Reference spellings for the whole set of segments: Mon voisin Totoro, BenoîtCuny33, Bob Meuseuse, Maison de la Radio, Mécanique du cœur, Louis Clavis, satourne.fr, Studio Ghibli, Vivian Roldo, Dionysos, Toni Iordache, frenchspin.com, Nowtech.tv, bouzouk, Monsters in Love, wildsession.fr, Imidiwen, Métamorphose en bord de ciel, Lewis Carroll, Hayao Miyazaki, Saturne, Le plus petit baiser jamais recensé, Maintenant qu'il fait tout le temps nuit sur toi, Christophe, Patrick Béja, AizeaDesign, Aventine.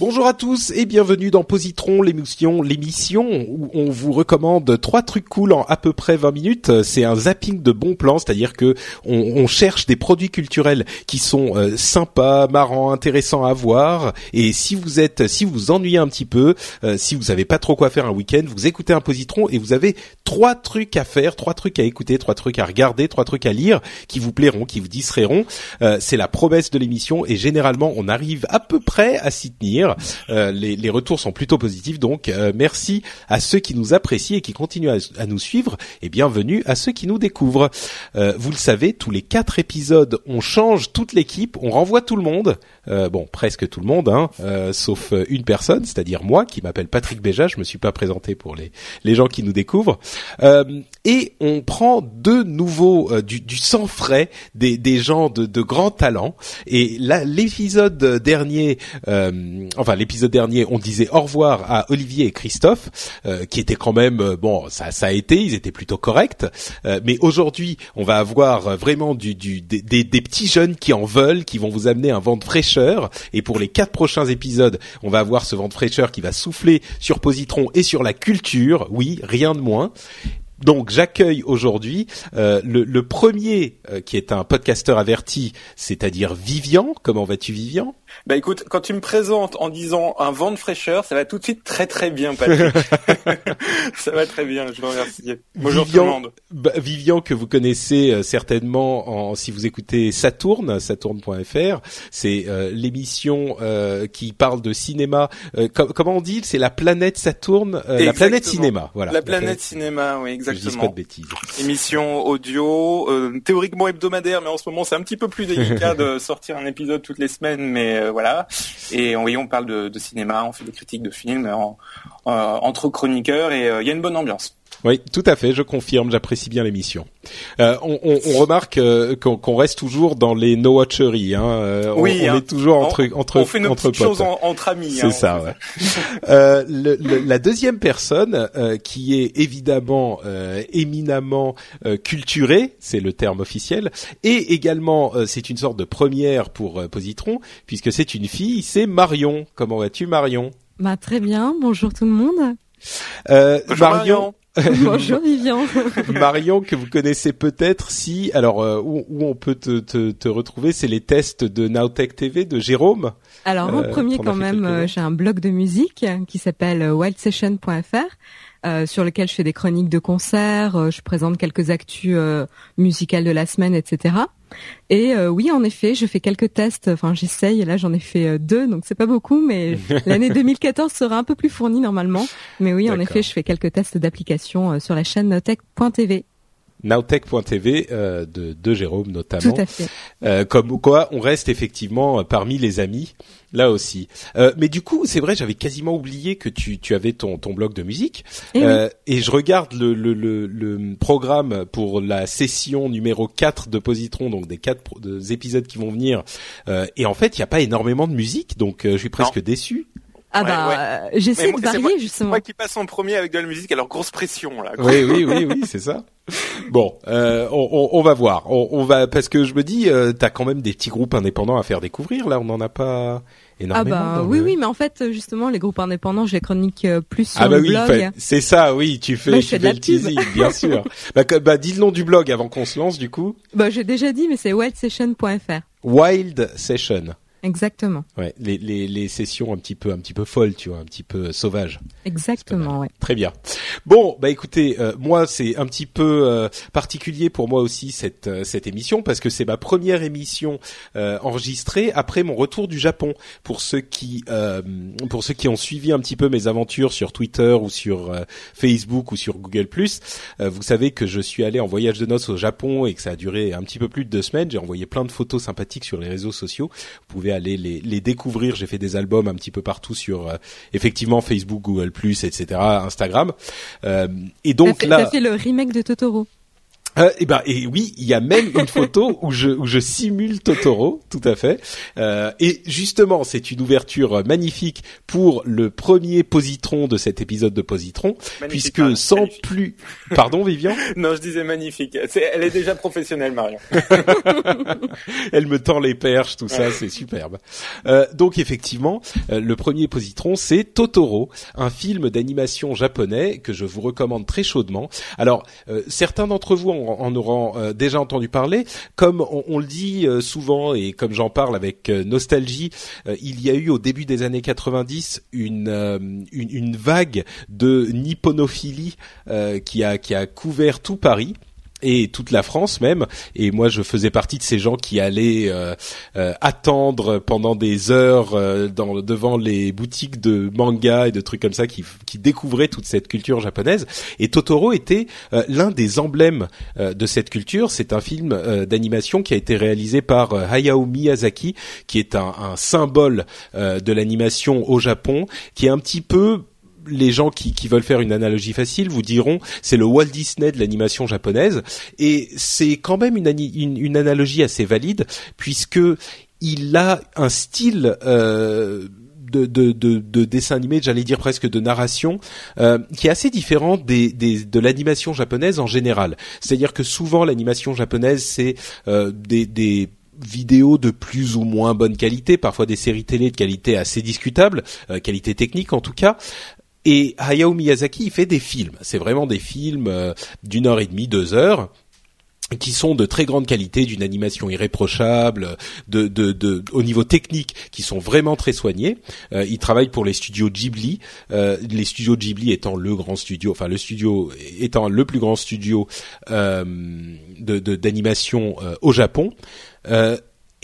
Bonjour à tous et bienvenue dans Positron, l'émission où on vous recommande 3 trucs cool en à peu près 20 minutes. C'est un zapping de bons plans, c'est-à-dire que on cherche des produits culturels qui sont sympas, marrants, intéressants à voir. Et si vous vous ennuyez un petit peu, si vous savez pas trop quoi faire un week-end, vous écoutez un Positron et vous avez 3 trucs à faire, 3 trucs à écouter, 3 trucs à regarder, 3 trucs à lire qui vous plairont, qui vous distrairont. C'est la promesse de l'émission et généralement on arrive à peu près à s'y tenir. Les retours sont plutôt positifs, donc merci à ceux qui nous apprécient et qui continuent à nous suivre, et bienvenue à ceux qui nous découvrent. Vous le savez, tous les 4 épisodes, on change toute l'équipe, on renvoie tout le monde, presque tout le monde, sauf une personne, c'est-à-dire moi, qui m'appelle Patrick Béja, je me suis pas présenté pour les gens qui nous découvrent, et on prend 2 nouveaux, du sang frais, des gens de grands talents, et là, l'épisode dernier, on disait au revoir à Olivier et Christophe, qui étaient quand même, ça a été, ils étaient plutôt corrects. Mais aujourd'hui, on va avoir vraiment des petits jeunes qui en veulent, qui vont vous amener un vent de fraîcheur. Et pour les 4 prochains épisodes, on va avoir ce vent de fraîcheur qui va souffler sur Positron et sur la culture. Oui, rien de moins. Donc j'accueille aujourd'hui le premier qui est un podcasteur averti, c'est-à-dire Vivian. Comment vas-tu, Vivian ? Bah écoute, quand tu me présentes en disant un vent de fraîcheur, ça va tout de suite très très bien, Patrick. Ça va très bien, je vous remercie. Bonjour Vivian, tout le monde. Vivian que vous connaissez certainement si vous écoutez Saturne, satourne.fr, c'est l'émission qui parle de cinéma. Comment on dit ? C'est la planète Saturne, la planète cinéma. Voilà. La planète cinéma, oui, exactement. Je dis pas de bêtises. Émission audio, théoriquement hebdomadaire, mais en ce moment c'est un petit peu plus délicat de sortir un épisode toutes les semaines, mais voilà. Et on parle de cinéma, on fait des critiques de films entre chroniqueurs et il y a une bonne ambiance. Oui, tout à fait, je confirme, j'apprécie bien l'émission. On remarque qu'on reste toujours dans les no-watcheries. On est toujours entre potes. On fait nos petites choses entre amis. C'est ça, ouais. La deuxième personne qui est évidemment éminemment culturée, c'est le terme officiel, et également c'est une sorte de première pour Positron, puisque c'est une fille, c'est Marion. Comment vas-tu, Marion ? Bah très bien, bonjour tout le monde. Bonjour, Marion. Bonjour Vivian. Marion que vous connaissez peut-être si, alors où on peut te retrouver, c'est les tests de Nowtech.tv de Jérôme. Alors en premier quand même, j'ai un blog de musique qui s'appelle wildsession.fr sur lequel je fais des chroniques de concerts, je présente quelques actus musicales de la semaine, etc. Et oui, en effet, je fais quelques tests, j'essaye, et là j'en ai fait 2, donc c'est pas beaucoup, mais l'année 2014 sera un peu plus fournie normalement. Mais oui, en effet, je fais quelques tests d'applications sur la chaîne Nowtech.tv. Nowtech.tv de Jérôme notamment. Tout à fait. Comme quoi, on reste effectivement parmi les amis, là aussi. Mais du coup, c'est vrai, j'avais quasiment oublié que tu avais ton blog de musique. Et je regarde le programme pour la session numéro 4 de Positron, donc des 4 des épisodes qui vont venir. Et en fait, il n'y a pas énormément de musique, donc je suis presque déçu. Ah j'essaie de varier justement. C'est moi qui passe en premier avec de la musique, alors grosse pression là. Oui, c'est ça. Bon, on va voir. On va parce que je me dis, t'as quand même des petits groupes indépendants à faire découvrir. Là, on n'en a pas énormément. Ah oui, mais en fait, justement, les groupes indépendants, je les chronique plus sur le blog. C'est ça, oui. Tu fais le teasing, bien sûr. Dis le nom du blog avant qu'on se lance, du coup. J'ai déjà dit, mais c'est wildsession.fr. Wild Session. Exactement. Ouais, les sessions un petit peu folles, tu vois, un petit peu sauvages. Exactement, ouais. Très bien. Bon, bah écoutez, moi c'est un petit peu particulier pour moi aussi cette émission parce que c'est ma première émission enregistrée après mon retour du Japon. Pour ceux qui ont suivi un petit peu mes aventures sur Twitter ou sur Facebook ou sur Google+, vous savez que je suis allé en voyage de noces au Japon et que ça a duré un petit peu plus de 2 semaines. J'ai envoyé plein de photos sympathiques sur les réseaux sociaux. Vous pouvez aller les découvrir. J'ai fait des albums un petit peu partout sur effectivement Facebook, Google+, etc., Instagram. Et donc t'as fait le remake de Totoro. Et oui, il y a même une photo où je simule Totoro, tout à fait. Et justement, c'est une ouverture magnifique pour le premier Positron de cet épisode de Positron, magnifique, puisque sans magnifique. Plus. Pardon, Vivian ? Non, je disais magnifique. Elle est déjà professionnelle, Marion. Elle me tend les perches, tout ça, c'est superbe. Donc effectivement, le premier Positron, c'est Totoro, un film d'animation japonais que je vous recommande très chaudement. Alors, certains d'entre vous en auront déjà entendu parler. Comme on le dit souvent et comme j'en parle avec nostalgie, il y a eu au début des années 90 une vague de nipponophilie qui a couvert tout Paris. Et toute la France même. Et moi, je faisais partie de ces gens qui allaient attendre pendant des heures devant les boutiques de manga et de trucs comme ça qui découvraient toute cette culture japonaise. Et Totoro était l'un des emblèmes de cette culture. C'est un film d'animation qui a été réalisé par Hayao Miyazaki, qui est un symbole de l'animation au Japon, qui est un petit peu... Les gens qui veulent faire une analogie facile vous diront c'est le Walt Disney de l'animation japonaise, et c'est quand même une analogie assez valide puisque il a un style de dessin animé, j'allais dire presque de narration, qui est assez différent de l'animation japonaise en général. C'est-à-dire que souvent l'animation japonaise c'est des vidéos de plus ou moins bonne qualité, parfois des séries télé de qualité assez discutable, qualité technique en tout cas. Et Hayao Miyazaki, il fait des films. C'est vraiment des films d'une heure et demie, 2 heures, qui sont de très grande qualité, d'une animation irréprochable, au niveau technique, qui sont vraiment très soignés. Il travaille pour les studios Ghibli, les studios Ghibli étant le plus grand studio d'animation au Japon.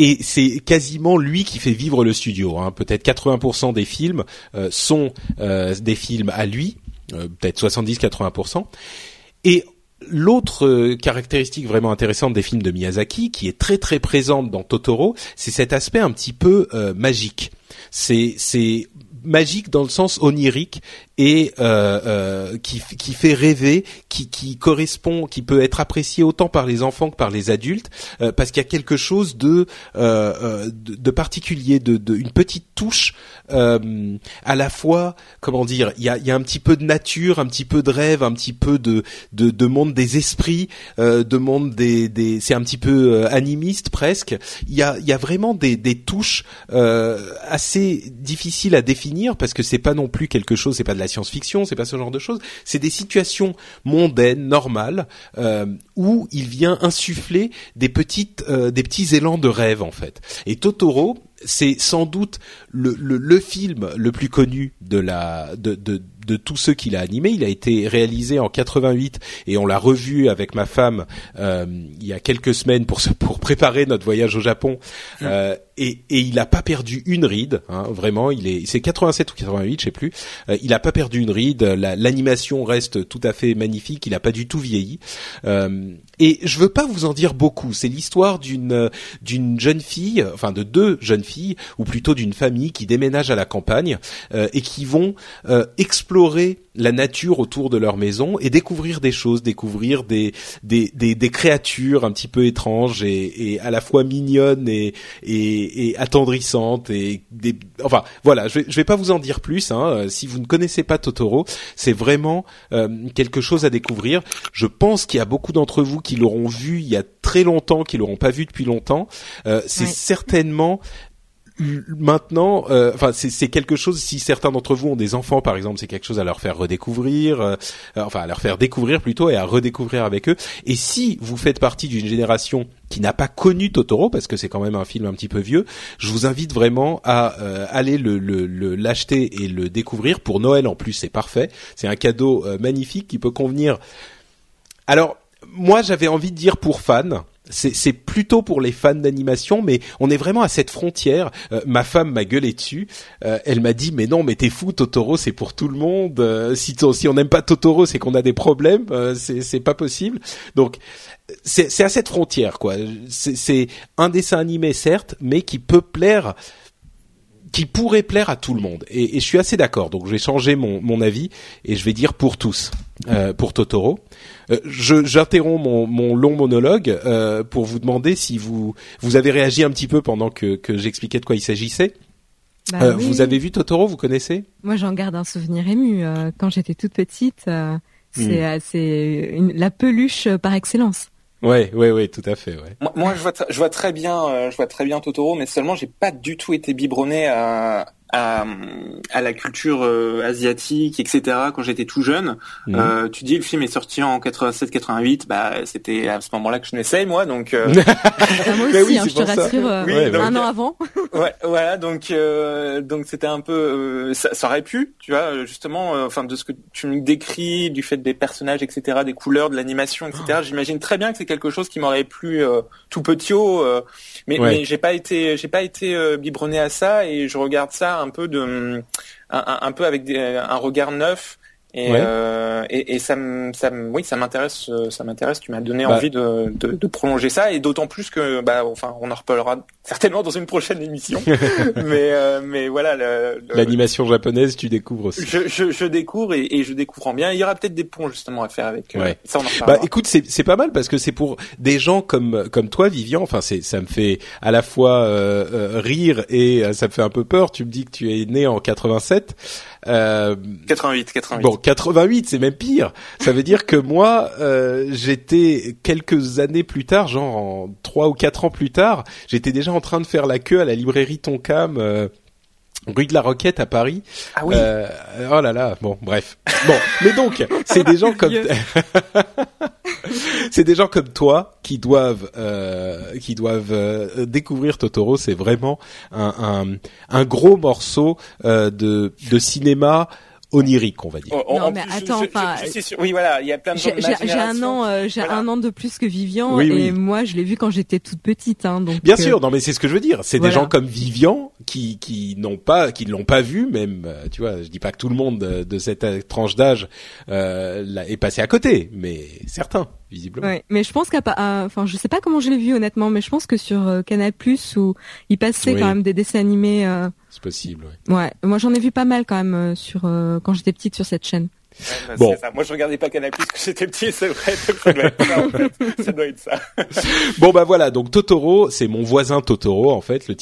Et c'est quasiment lui qui fait vivre le studio, hein. Peut-être 80% des films sont des films à lui, peut-être 70-80%. Et l'autre caractéristique vraiment intéressante des films de Miyazaki, qui est très très présente dans Totoro, c'est cet aspect un petit peu magique. C'est magique dans le sens onirique et qui fait rêver, qui correspond, qui peut être apprécié autant par les enfants que par les adultes, parce qu'il y a quelque chose de particulier, une petite touche à la fois, comment dire, il y a un petit peu de nature, un petit peu de rêve, un petit peu de monde des esprits, de monde des c'est un petit peu animiste presque. Il y a vraiment des touches assez difficiles à définir parce que c'est pas non plus quelque chose, c'est pas de la science-fiction, c'est pas ce genre de choses, c'est des situations mondaines, normales, où il vient insuffler des petits élans de rêve en fait. Et Totoro, c'est sans doute le film le plus connu de tous ceux qu'il a animé. Il a été réalisé en 88 et on l'a revu avec ma femme il y a quelques semaines pour préparer notre voyage au Japon. Et il a pas perdu une ride, hein, vraiment. C'est 87 ou 88, je sais plus. Il a pas perdu une ride. L'animation reste tout à fait magnifique. Il a pas du tout vieilli. Et je veux pas vous en dire beaucoup. C'est l'histoire d'une jeune fille, enfin de 2 jeunes filles, ou plutôt d'une famille qui déménage à la campagne et qui vont explorer la nature autour de leur maison et découvrir des choses, découvrir des créatures un petit peu étranges et à la fois mignonnes et attendrissantes et enfin voilà, je vais pas vous en dire plus, hein. Si vous ne connaissez pas Totoro, c'est vraiment quelque chose à découvrir. Je pense qu'il y a beaucoup d'entre vous qui l'auront vu il y a très longtemps, qui l'auront pas vu depuis longtemps. C'est certainement maintenant, enfin, c'est quelque chose. Si certains d'entre vous ont des enfants, par exemple, c'est quelque chose à leur faire redécouvrir, enfin à leur faire découvrir plutôt et à redécouvrir avec eux. Et si vous faites partie d'une génération qui n'a pas connu Totoro, parce que c'est quand même un film un petit peu vieux, je vous invite vraiment à aller le l'acheter et le découvrir pour Noël. En plus, c'est parfait. C'est un cadeau magnifique qui peut convenir. Alors, moi, j'avais envie de dire pour fans. C'est plutôt pour les fans d'animation, mais on est vraiment à cette frontière. Ma femme m'a gueulé dessus. Elle m'a dit, mais non, mais t'es fou, Totoro, c'est pour tout le monde. Si on n'aime pas Totoro, c'est qu'on a des problèmes. C'est pas possible. Donc, c'est à cette frontière, quoi. C'est un dessin animé, certes, mais qui peut plaire, qui pourrait plaire à tout le monde. Et je suis assez d'accord. Donc, je vais changer mon avis et je vais dire pour tous. Pour Totoro, j'interromps mon long monologue pour vous demander si vous avez réagi un petit peu pendant que j'expliquais de quoi il s'agissait. Bah, oui. Vous avez vu Totoro, vous connaissez ? Moi, j'en garde un souvenir ému. Quand j'étais toute petite, c'est la peluche par excellence. Ouais, tout à fait. Ouais. Moi, je vois très bien Totoro, mais seulement j'ai pas du tout été biberonné à la culture asiatique, etc. Quand j'étais tout jeune, tu dis le film est sorti en 87-88, bah c'était à ce moment-là que je naissais moi, donc. Moi aussi, oui, je te rassure, an avant. Ouais, voilà, donc c'était un peu, ça aurait pu, tu vois, justement, enfin de ce que tu me décris, du fait des personnages, etc., des couleurs, de l'animation, etc. Oh. J'imagine très bien que c'est quelque chose qui m'aurait plu tout petitot, mais j'ai pas été biberonné à ça et je regarde ça. Un peu avec un regard neuf et ça m'intéresse. Tu m'as donné envie de prolonger ça et d'autant plus que on en reparlera certainement dans une prochaine émission. mais voilà l'animation japonaise, tu découvres aussi. Je découvre et je découvre en bien. Il y aura peut-être des ponts justement à faire avec ça. On en reparlera. Écoute, c'est pas mal parce que c'est pour des gens comme toi, Vivian. Enfin, ça me fait à la fois rire et ça me fait un peu peur. Tu me dis que tu es né en 87. 88. Bon, 88, c'est même pire. Ça veut dire que moi, j'étais quelques années plus tard, genre en 3 ou 4 ans plus tard, j'étais déjà en train de faire la queue à la librairie Tonkam, rue de la Roquette à Paris. Ah oui. Oh là là, bon, bref. Bon, mais donc, c'est des gens comme c'est des gens comme toi qui doivent découvrir Totoro. C'est vraiment un gros morceau de cinéma onirique, on va dire. Non, mais attends, enfin, oui, voilà, il y a plein de gens de ma génération. J'ai un an de plus que Vivian, et moi, je l'ai vu quand j'étais toute petite, hein. Donc bien sûr, non, mais c'est ce que je veux dire. C'est des gens comme Vivian qui ne l'ont pas vu, même. Tu vois, je dis pas que tout le monde de cette tranche d'âge est passé à côté, mais certains, visiblement. Ouais, mais je pense enfin, je sais pas comment je l'ai vu honnêtement, mais je pense que sur Canal+, où il passait quand même des dessins animés. C'est possible, oui. Ouais, moi j'en ai vu pas mal quand même quand j'étais petite sur cette chaîne. Ouais, bah, bon. C'est ça. Moi je regardais pas Canal+ quand j'étais petit, c'est vrai, donc ça doit être ça en fait. Ça doit être ça. Bon bah voilà, donc Totoro, c'est Mon voisin Totoro en fait, le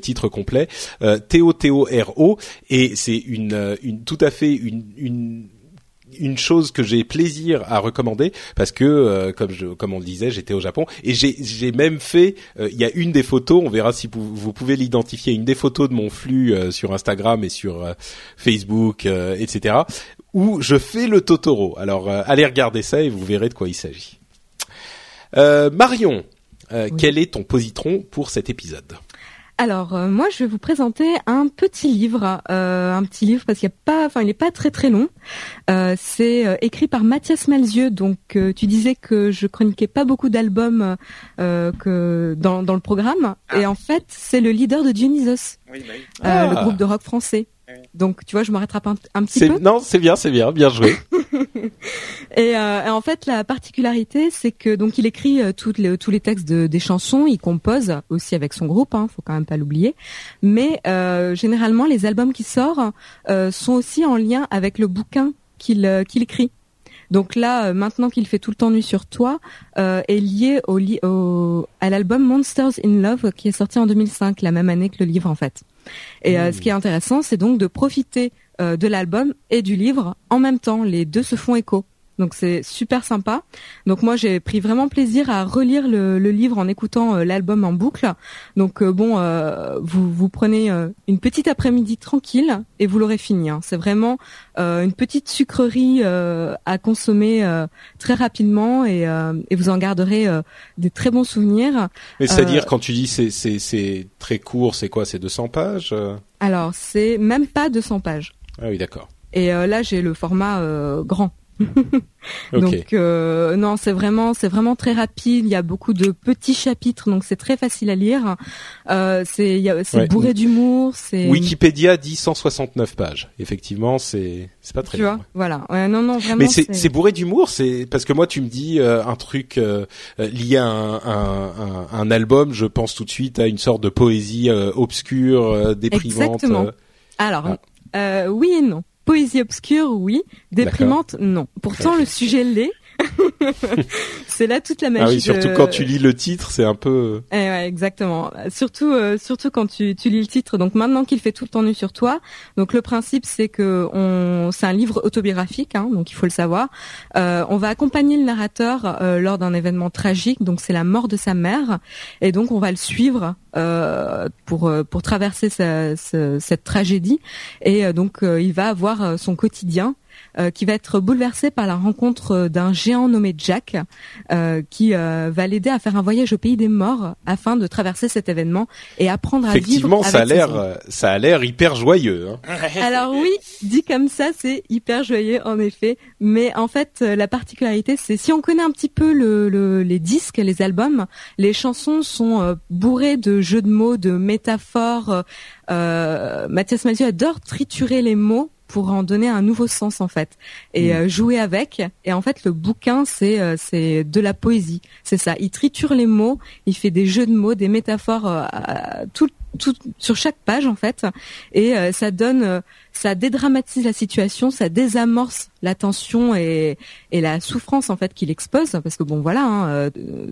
titre complet, T-O-T-O-R-O, et c'est une chose que j'ai plaisir à recommander parce que comme on le disait, j'étais au Japon et j'ai même fait il y a une des photos, on verra si vous pouvez l'identifier, une des photos de mon flux sur Instagram et sur Facebook etc. où je fais le Totoro. Alors allez regarder ça et vous verrez de quoi il s'agit. Marion, quel est ton positron pour cet épisode ? Alors moi je vais vous présenter un petit livre parce qu'il y a pas, enfin il est pas très très long. C'est écrit par Mathias Malzieu. Donc tu disais que je chroniquais pas beaucoup d'albums que dans le programme et en fait c'est le leader de Dionysos, le groupe de rock français. Donc tu vois, je me rattrape un petit peu. Non, c'est bien joué. Et en fait, la particularité, c'est que donc il écrit tous les textes des chansons, il compose aussi avec son groupe, hein, faut quand même pas l'oublier. Mais généralement, les albums qui sortent sont aussi en lien avec le bouquin qu'il écrit. Donc là, Maintenant qu'il fait tout le temps nuit sur toi, est lié à l'album Monsters in Love qui est sorti en 2005, la même année que le livre en fait. Et ce qui est intéressant, c'est donc de profiter de l'album et du livre en même temps. Les deux se font écho. Donc c'est super sympa. Donc moi j'ai pris vraiment plaisir à relire le livre en écoutant l'album en boucle. Donc vous prenez une petite après-midi tranquille et vous l'aurez fini. Hein. C'est vraiment une petite sucrerie à consommer très rapidement et vous en garderez des très bons souvenirs. Mais c'est-à-dire quand tu dis c'est très court, c'est quoi, c'est 200 pages? Alors c'est même pas 200 pages. Ah oui, d'accord. Et là j'ai le format grand. Donc okay. Non, c'est vraiment très rapide. Il y a beaucoup de petits chapitres, donc c'est très facile à lire. C'est bourré d'humour. C'est... Wikipédia dit 169 pages. Effectivement, c'est pas très. Tu vois, long. Voilà. Ouais, non, vraiment. Mais c'est bourré d'humour. C'est parce que moi, tu me dis un truc lié à un album, je pense tout de suite à une sorte de poésie obscure, déprimante. Exactement. Alors, oui et non. Poésie obscure, oui. Déprimante, d'accord. Non. Pourtant, le sujet l'est. C'est là toute la magie. Ah oui, surtout quand tu lis le titre, c'est un peu... Eh ouais, exactement. Surtout quand tu lis le titre. Donc, Maintenant qu'il fait tout le temps nuit sur toi. Donc, le principe, c'est que c'est un livre autobiographique, hein, donc il faut le savoir. On va accompagner le narrateur lors d'un événement tragique. Donc, c'est la mort de sa mère. Et donc, on va le suivre pour traverser cette tragédie. Et donc, il va avoir son quotidien qui va être bouleversé par la rencontre d'un géant nommé Jack qui va l'aider à faire un voyage au pays des morts afin de traverser cet événement et apprendre à vivre. Effectivement, ça a l'air hyper joyeux. Hein. Alors oui, dit comme ça, c'est hyper joyeux en effet. Mais en fait, la particularité, c'est si on connaît un petit peu les disques, les albums, les chansons sont bourrées de jeux de mots, de métaphores. Mathias Malzieu adore triturer les mots pour en donner un nouveau sens en fait et jouer avec. Et en fait le bouquin c'est de la poésie, c'est ça, il triture les mots, il fait des jeux de mots, des métaphores tout sur chaque page en fait, et ça dédramatise la situation, ça désamorce la tension et la souffrance en fait qu'il expose, parce que bon voilà,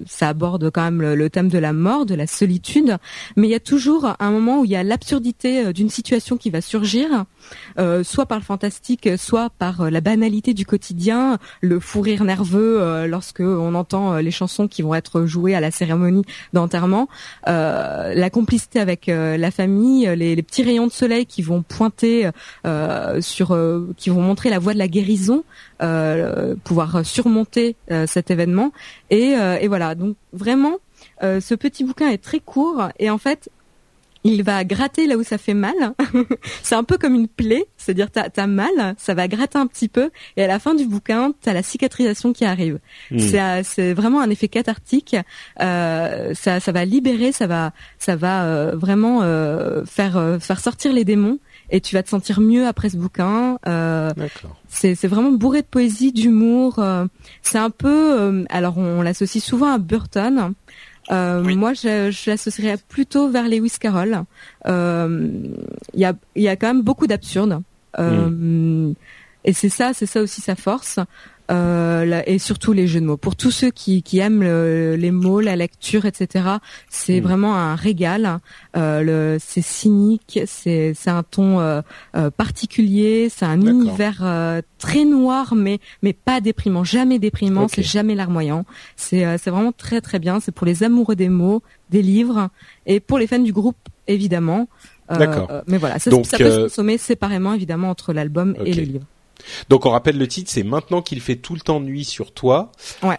ça aborde quand même le thème de la mort, de la solitude, mais il y a toujours un moment où il y a l'absurdité d'une situation qui va surgir, soit par le fantastique, soit par la banalité du quotidien, le fou rire nerveux lorsque on entend les chansons qui vont être jouées à la cérémonie d'enterrement, la complicité avec la famille, les petits rayons de soleil qui vont pointer qui vont montrer la voie de la guérison, pouvoir surmonter cet événement et voilà. Donc vraiment ce petit bouquin est très court et en fait il va gratter là où ça fait mal. C'est un peu comme une plaie, c'est-à-dire t'as mal, ça va gratter un petit peu et à la fin du bouquin t'as la cicatrisation qui arrive. C'est vraiment un effet cathartique. Ça va libérer, ça va vraiment faire sortir les démons. Et tu vas te sentir mieux après ce bouquin. C'est vraiment bourré de poésie, d'humour. C'est un peu... alors, on l'associe souvent à Burton. Oui. Moi, je l'associerais plutôt vers Lewis Carroll. Il y a quand même beaucoup d'absurdes. Et c'est ça aussi sa force. Et surtout les jeux de mots. Pour tous ceux qui aiment les mots, la lecture, etc., c'est vraiment un régal. C'est cynique, c'est un ton particulier, c'est un D'accord. univers très noir, mais pas déprimant, jamais déprimant, okay. C'est jamais larmoyant. C'est vraiment très très bien. C'est pour les amoureux des mots, des livres, et pour les fans du groupe évidemment. D'accord. Mais voilà, donc, ça peut se consommer séparément évidemment entre l'album okay. et le livre. Donc on rappelle le titre, c'est Maintenant qu'il fait tout le temps nuit sur toi, ouais.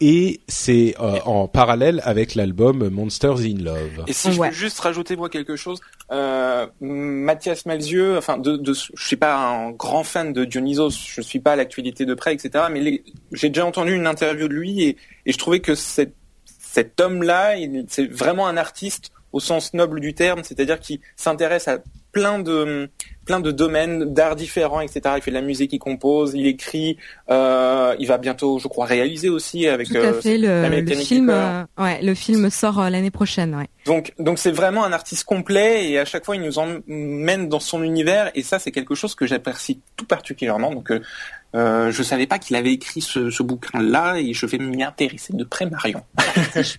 Et c'est en parallèle avec l'album Monsters in Love. Et si je peux juste rajouter moi quelque chose, Mathias Malzieu, enfin je suis pas un grand fan de Dionysos, je suis pas à l'actualité de près, etc. Mais j'ai déjà entendu une interview de lui et je trouvais que cet homme-là, c'est vraiment un artiste au sens noble du terme, c'est-à-dire qu'il s'intéresse à plein de domaines d'art différents, etc. Il fait de la musique, il compose, il écrit, il va bientôt, je crois, réaliser aussi avec Tout à fait, la Mécanique du film, cœur. Le film sort l'année prochaine. Ouais. Donc c'est vraiment un artiste complet et à chaque fois il nous emmène dans son univers et ça c'est quelque chose que j'apprécie tout particulièrement. Donc Je savais pas qu'il avait écrit ce bouquin-là et je vais m'y intéresser de près, Marion. Si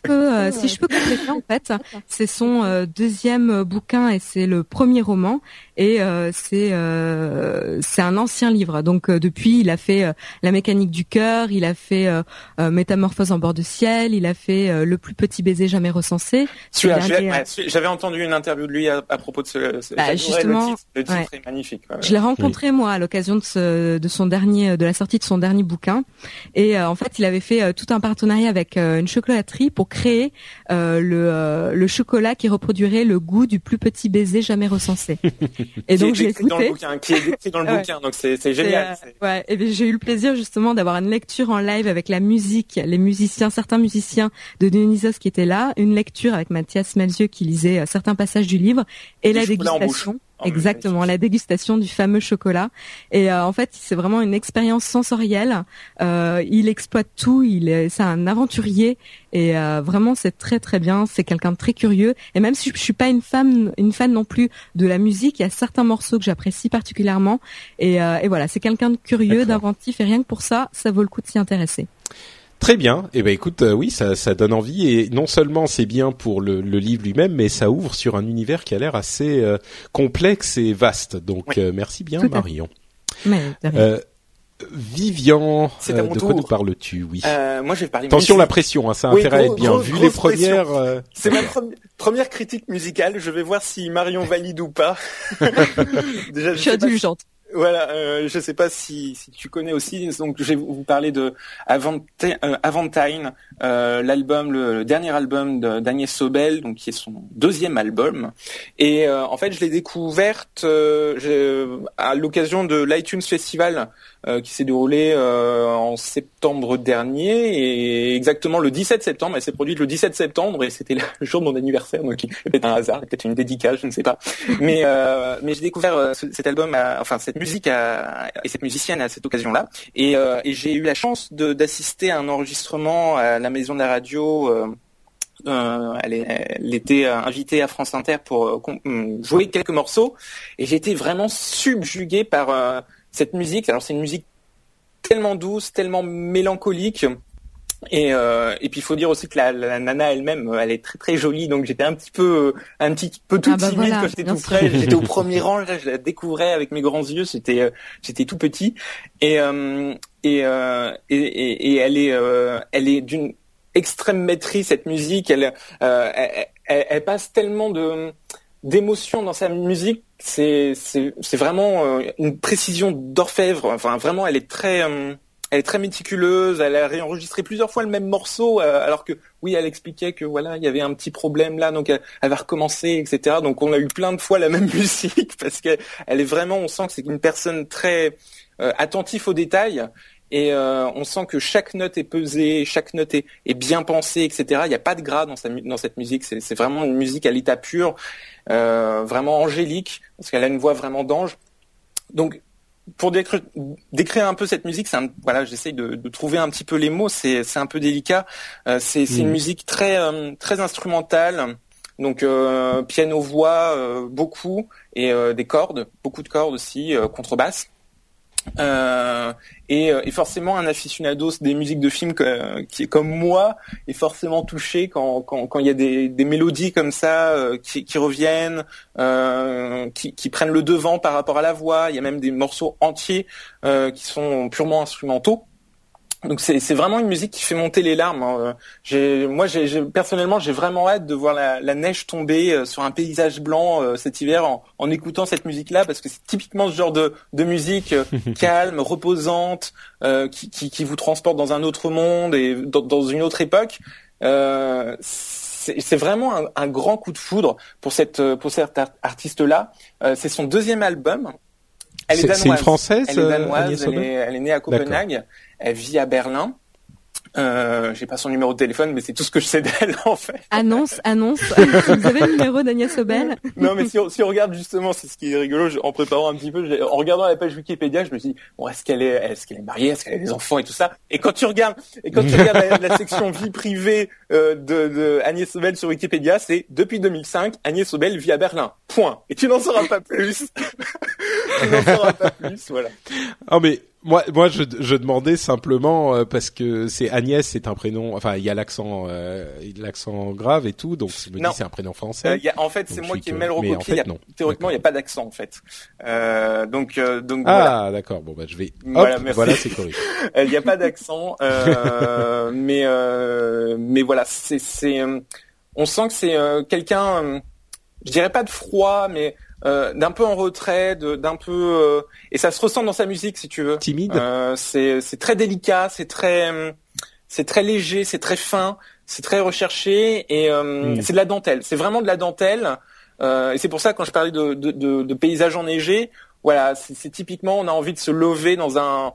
je peux compléter, en fait, c'est son deuxième bouquin et c'est le premier roman et c'est un ancien livre. Donc depuis, il a fait La Mécanique du cœur, il a fait Métamorphose en bord de ciel, il a fait Le plus petit baiser jamais recensé. J'avais entendu une interview de lui à propos de ce justement, le titre ouais. est magnifique. Ouais. Je l'ai rencontré moi à l'occasion de la sortie de son dernier bouquin et en fait il avait fait tout un partenariat avec une chocolaterie pour créer le chocolat qui reproduirait le goût du plus petit baiser jamais recensé et donc j'ai écouté qui est décrit dans le ouais. bouquin, donc c'est génial. Ouais, et bien, j'ai eu le plaisir justement d'avoir une lecture en live avec la musique, certains musiciens de Dionysos qui étaient là, une lecture avec Mathias Malzieu qui lisait certains passages du livre et la dégustation. Exactement, la dégustation du fameux chocolat. Et en fait, c'est vraiment une expérience sensorielle. Il exploite tout. C'est un aventurier. Et vraiment, c'est très très bien. C'est quelqu'un de très curieux. Et même si je suis pas une fan non plus de la musique, il y a certains morceaux que j'apprécie particulièrement. Et voilà, c'est quelqu'un de curieux, d'inventif. Et rien que pour ça, ça vaut le coup de s'y intéresser. Très bien. Eh ben écoute, oui, ça donne envie et non seulement c'est bien pour le livre lui-même, mais ça ouvre sur un univers qui a l'air assez complexe et vaste. Donc oui. Merci bien, Marion. Mais, Vivian, de quoi nous parles-tu? Oui. Moi, je vais parler. Attention, la pression, hein, ça a intérêt à être bien. Vu les premières. C'est ma première critique musicale. Je vais voir si Marion valide ou pas. Déjà, je suis indulgente. Voilà, je sais pas si tu connais aussi, donc je vais vous parler de Aventine, l'album, le dernier album d'Agnès Obel, donc qui est son deuxième album. Et en fait, je l'ai découverte à l'occasion de l'iTunes Festival qui s'est déroulé en septembre dernier, et exactement le 17 septembre, elle s'est produite le 17 septembre, et c'était le jour de mon anniversaire, donc peut-être un hasard, peut-être une dédicace, je ne sais pas. Mais j'ai découvert cet album, cette musique et cette musicienne à cette occasion-là, et j'ai eu la chance d'assister à un enregistrement à la Maison de la Radio. Elle était invitée à France Inter pour jouer quelques morceaux, et j'ai été vraiment subjugué par cette musique. Alors c'est une musique tellement douce, tellement mélancolique. Et puis il faut dire aussi que la nana elle-même, elle est très très jolie, donc j'étais un petit peu tout timide quand j'étais tout près, j'étais au premier rang, là, je la découvrais avec mes grands yeux, j'étais tout petit et elle est d'une extrême maîtrise cette musique, elle passe tellement d'émotions dans sa musique, c'est vraiment une précision d'orfèvre, enfin vraiment elle est très méticuleuse, elle a réenregistré plusieurs fois le même morceau, alors que oui, elle expliquait que voilà, il y avait un petit problème là, donc elle va recommencer, etc. Donc on a eu plein de fois la même musique parce qu'elle est vraiment, on sent que c'est une personne très attentive aux détails et on sent que chaque note est pesée, chaque note est bien pensée, etc. Il n'y a pas de gras dans cette musique, c'est vraiment une musique à l'état pur, vraiment angélique parce qu'elle a une voix vraiment d'ange. Donc pour décrire un peu cette musique, j'essaye de trouver un petit peu les mots. C'est un peu délicat. C'est une musique très très instrumentale, donc piano voix beaucoup et des cordes, beaucoup de cordes aussi, contrebasse. Et forcément un aficionado des musiques de films qui est comme moi est forcément touché quand il y a des mélodies comme ça qui reviennent, qui prennent le devant par rapport à la voix. Il y a même des morceaux entiers qui sont purement instrumentaux. Donc c'est vraiment une musique qui fait monter les larmes, hein. Personnellement, j'ai vraiment hâte de voir la neige tomber sur un paysage blanc cet hiver en écoutant cette musique-là, parce que c'est typiquement ce genre de musique calme, reposante, qui vous transporte dans un autre monde et dans une autre époque. C'est vraiment un grand coup de foudre pour cet artiste-là. C'est son deuxième album. C'est une Française. Elle est danoise. Elle est née à Copenhague. D'accord. Elle vit à Berlin. J'ai pas son numéro de téléphone, mais c'est tout ce que je sais d'elle, en fait. Annonce. Vous avez le numéro d'Agnès Obel? Non, mais si on regarde justement, c'est ce qui est rigolo, en préparant un petit peu, en regardant la page Wikipédia, je me dis, bon, est-ce qu'elle est mariée? Est-ce qu'elle a des enfants et tout ça? Et quand tu regardes, la section vie privée, de Agnès Obel sur Wikipédia, c'est depuis 2005, Agnès Obel vit à Berlin. Point. Et tu n'en sauras pas plus. Voilà. Oh, mais, Moi, je demandais simplement parce que c'est Agnès, c'est un prénom. Enfin, il y a l'accent grave et tout, donc je me dis c'est un prénom français. En fait, donc, c'est moi qui ai mal recopié. En fait, théoriquement, il n'y a pas d'accent en fait. Donc voilà. Ah d'accord. Bon bah je vais. Hop, voilà, merci. Voilà, c'est corrigé. Il n'y a pas d'accent, mais voilà, c'est on sent que c'est quelqu'un. Je dirais pas de froid, mais d'un peu en retrait, d'un peu et ça se ressent dans sa musique si tu veux. Timide. C'est très délicat, c'est très léger, c'est très fin, c'est très recherché et c'est de la dentelle. C'est vraiment de la dentelle et c'est pour ça quand je parlais de paysages enneigés, voilà, c'est typiquement on a envie de se lever dans un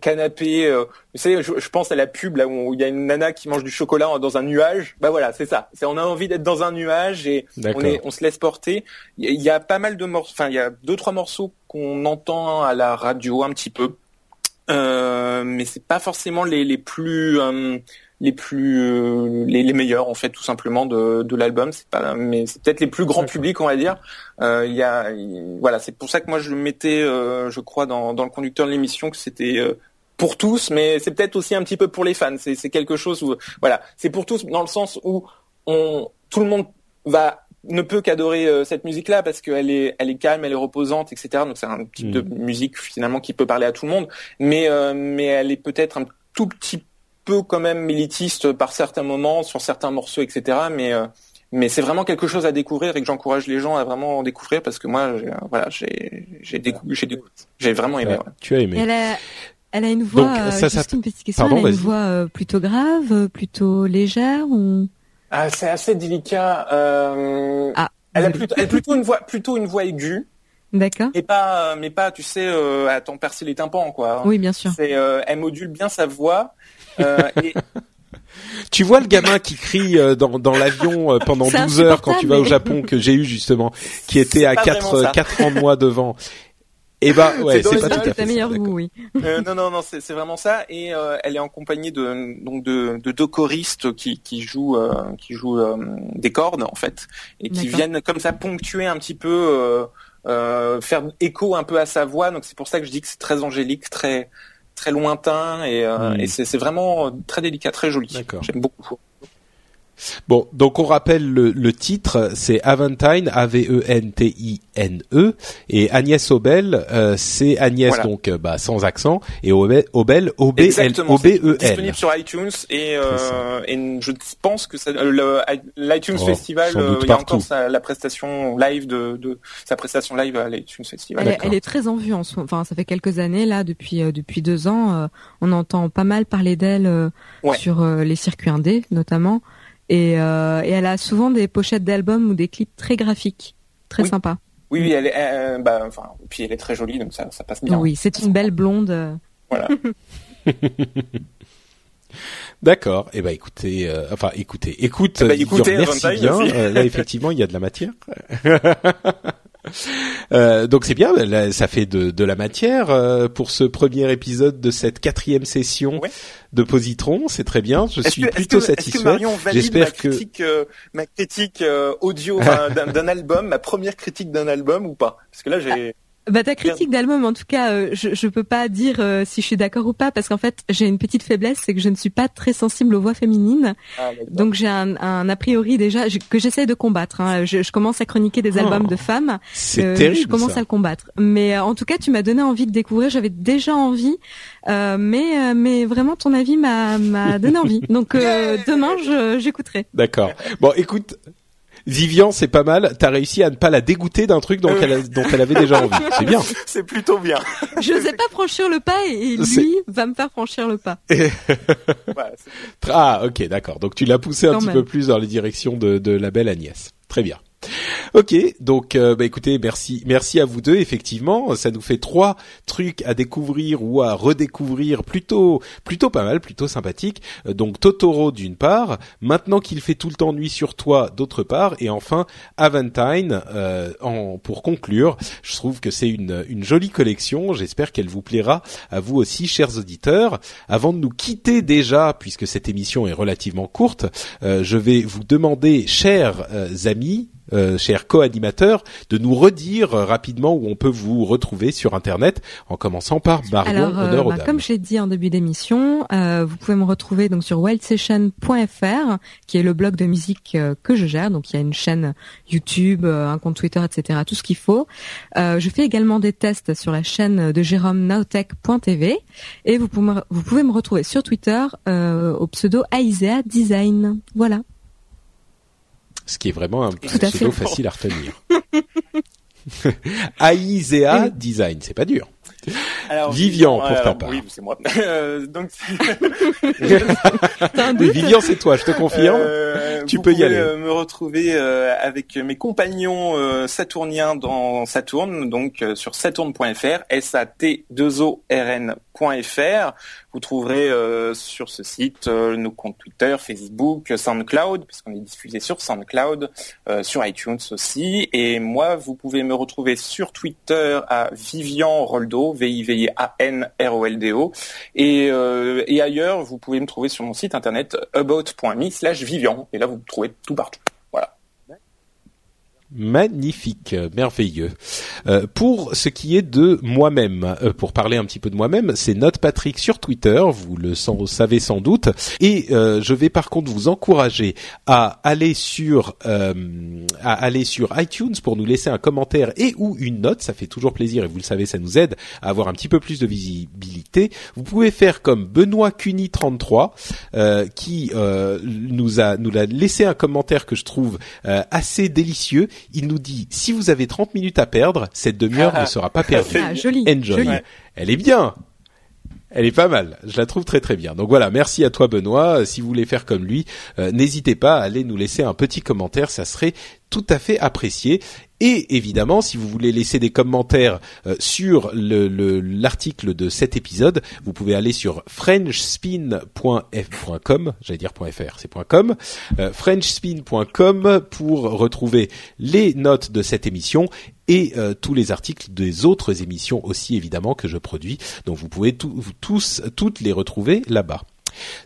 canapé. Vous savez, je pense à la pub là où il y a une nana qui mange du chocolat dans un nuage. Bah voilà, c'est ça. C'est on a envie d'être dans un nuage et on se laisse porter. Il y a pas mal de morceaux. Enfin, il y a 2-3 morceaux qu'on entend à la radio un petit peu, mais c'est pas forcément les meilleurs en fait tout simplement de l'album, c'est pas mais c'est peut-être les plus grands publics on va dire. Voilà, c'est pour ça que moi je mettais je crois dans le conducteur de l'émission que c'était pour tous, mais c'est peut-être aussi un petit peu pour les fans, c'est quelque chose où voilà, c'est pour tous dans le sens où tout le monde ne peut qu'adorer cette musique-là parce qu'elle est calme, elle est reposante, etc. Donc c'est un type de musique finalement qui peut parler à tout le monde, mais elle est peut-être un tout petit peu quand même élitiste par certains moments, sur certains morceaux, etc. Mais c'est vraiment quelque chose à découvrir et que j'encourage les gens à vraiment en découvrir parce que moi, j'ai vraiment aimé. Ouais. Tu as aimé. Elle a une voix. Donc, une petite question. Pardon, une voix plutôt grave, plutôt légère. Ah, c'est assez délicat. Elle a plutôt une voix aiguë. D'accord. Et mais pas, tu sais, à t'en percer les tympans, quoi. Oui, bien sûr. Elle module bien sa voix. Tu vois le gamin qui crie dans l'avion pendant 12 heures quand tu vas au Japon que j'ai eu justement, qui était à 4 ans de moi devant. Eh ben, ouais, c'est pas tout à fait. Oui. Non, c'est vraiment ça. Et elle est en compagnie de deux choristes qui jouent des cordes en fait et qui viennent comme ça ponctuer un petit peu. Faire écho un peu à sa voix, donc c'est pour ça que je dis que c'est très angélique, très très lointain et c'est vraiment très délicat, très joli. D'accord. J'aime beaucoup. Bon, donc on rappelle le titre, c'est Aventine, A-V-E-N-T-I-N-E, et Agnès Obel, c'est Agnès donc sans accent, et Obel, O-B-E-L. Disponible sur iTunes et je pense que l'iTunes Festival, il y a encore la prestation live de sa prestation live à l'iTunes Festival. Elle est très en vue enfin ça fait quelques années là, depuis 2 ans, on entend pas mal parler d'elle sur les circuits indés notamment. Et elle a souvent des pochettes d'albums ou des clips très graphiques, très sympas. Oui, elle est, puis elle est très jolie, donc ça passe bien. Oui, c'est une belle blonde. Voilà. D'accord. Eh ben écoutez, merci bien. Là, effectivement, il y a de la matière. Donc c'est bien, là, ça fait de la matière pour ce premier épisode de cette 4e session de Positron. C'est très bien, je suis plutôt satisfait. Est-ce que Marion valide ma critique audio d'un album, ma première critique d'un album ou pas? Parce que là j'ai... Bah ta critique d'album, en tout cas, je peux pas dire si je suis d'accord ou pas parce qu'en fait j'ai une petite faiblesse, c'est que je ne suis pas très sensible aux voix féminines, donc j'ai un a priori déjà que j'essaie de combattre. Hein. Je commence à chroniquer des albums de femmes, c'est terrible, je commence à le combattre. Mais en tout cas, tu m'as donné envie de découvrir. J'avais déjà envie, mais vraiment ton avis m'a donné envie. Donc demain, j'écouterai. D'accord. Bon, écoute. Vivian, c'est pas mal. T'as réussi à ne pas la dégoûter d'un truc dont elle avait déjà envie. C'est bien. C'est plutôt bien. Je n'osais pas franchir le pas et lui va me faire franchir le pas. Ah, ok, d'accord. Donc tu l'as poussé un petit peu plus dans les directions de la belle Agnès. Très bien. Ok, donc écoutez, merci à vous deux. Effectivement, ça nous fait 3 trucs à découvrir ou à redécouvrir, plutôt pas mal, plutôt sympathique. Donc Totoro d'une part, Maintenant qu'il fait tout le temps nuit sur toi d'autre part, et enfin Aventine pour conclure. Je trouve que c'est une jolie collection. J'espère qu'elle vous plaira à vous aussi, chers auditeurs. Avant de nous quitter déjà, puisque cette émission est relativement courte, je vais vous demander, chers amis. cher co-animateur, de nous redire rapidement où on peut vous retrouver sur Internet, en commençant par Marion. Alors, honneur aux dames. Comme je l'ai dit en début d'émission, vous pouvez me retrouver donc sur wildsession.fr, qui est le blog de musique que je gère. Donc, il y a une chaîne YouTube, un compte Twitter, etc., tout ce qu'il faut. Je fais également des tests sur la chaîne de Jérôme, Nowtech.tv, et vous pouvez me retrouver sur Twitter au pseudo AizeaDesign. Voilà. Ce qui est vraiment un pseudo facile à retenir. AizeaDesign, c'est pas dur. Alors, Vivian, pour ta part. Oui, c'est moi. Donc, mais Vivian, c'est toi, je te confirme. Tu peux y aller. Vous pouvez me retrouver avec mes compagnons saturniens dans Saturne, donc sur satourne.fr, SATURN.fr. Vous trouverez sur ce site nos comptes Twitter, Facebook, SoundCloud, puisqu'on est diffusé sur SoundCloud, sur iTunes aussi. Et moi, vous pouvez me retrouver sur Twitter à Vivian Roldo, V-I-V-I-A-N-R-O-L-D-O. Et ailleurs, vous pouvez me trouver sur mon site internet about.me/Vivian. Et là, vous me trouvez tout partout. Magnifique, merveilleux. Pour ce qui est de moi-même, pour parler un petit peu de moi-même, c'est NotPatrick sur Twitter, vous le savez sans doute. Et je vais par contre vous encourager à aller sur iTunes pour nous laisser un commentaire et ou une note, ça fait toujours plaisir et vous le savez, ça nous aide à avoir un petit peu plus de visibilité. Vous pouvez faire comme BenoîtCuny33 qui nous a laissé un commentaire que je trouve assez délicieux. Il nous dit, si vous avez 30 minutes à perdre, cette demi-heure ne sera pas perdue. Ah, joli. Enjoy. Joli. Elle est bien. Elle est pas mal. Je la trouve très très bien. Donc voilà, merci à toi Benoît. Si vous voulez faire comme lui, n'hésitez pas à aller nous laisser un petit commentaire. Ça serait tout à fait apprécié. Et évidemment, si vous voulez laisser des commentaires sur l'article de cet épisode, vous pouvez aller sur frenchspin.com, frenchspin.com pour retrouver les notes de cette émission et tous les articles des autres émissions aussi évidemment que je produis. Donc vous pouvez toutes les retrouver là-bas.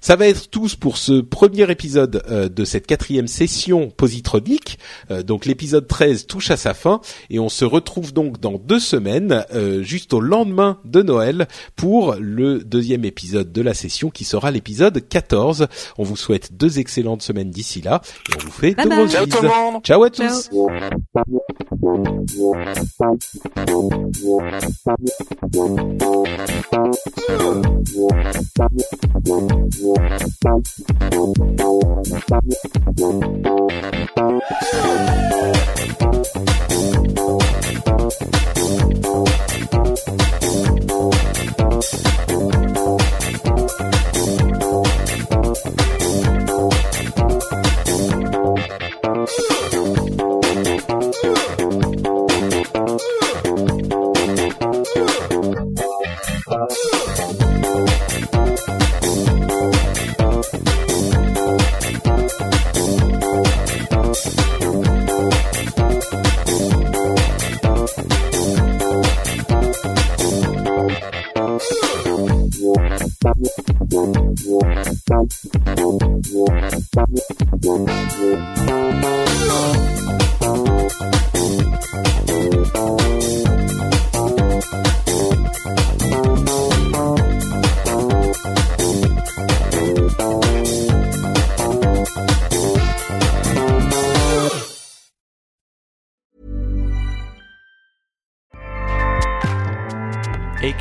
Ça va être tout pour ce premier épisode de cette 4e session positronique. Donc l'épisode 13 touche à sa fin et on se retrouve donc dans 2 semaines, juste au lendemain de Noël, pour le 2e épisode de la session qui sera l'épisode 14. On vous souhaite 2 excellentes semaines d'ici là et on vous fait de grosses bises. Ciao tout le monde. Ciao à tous. Ciao.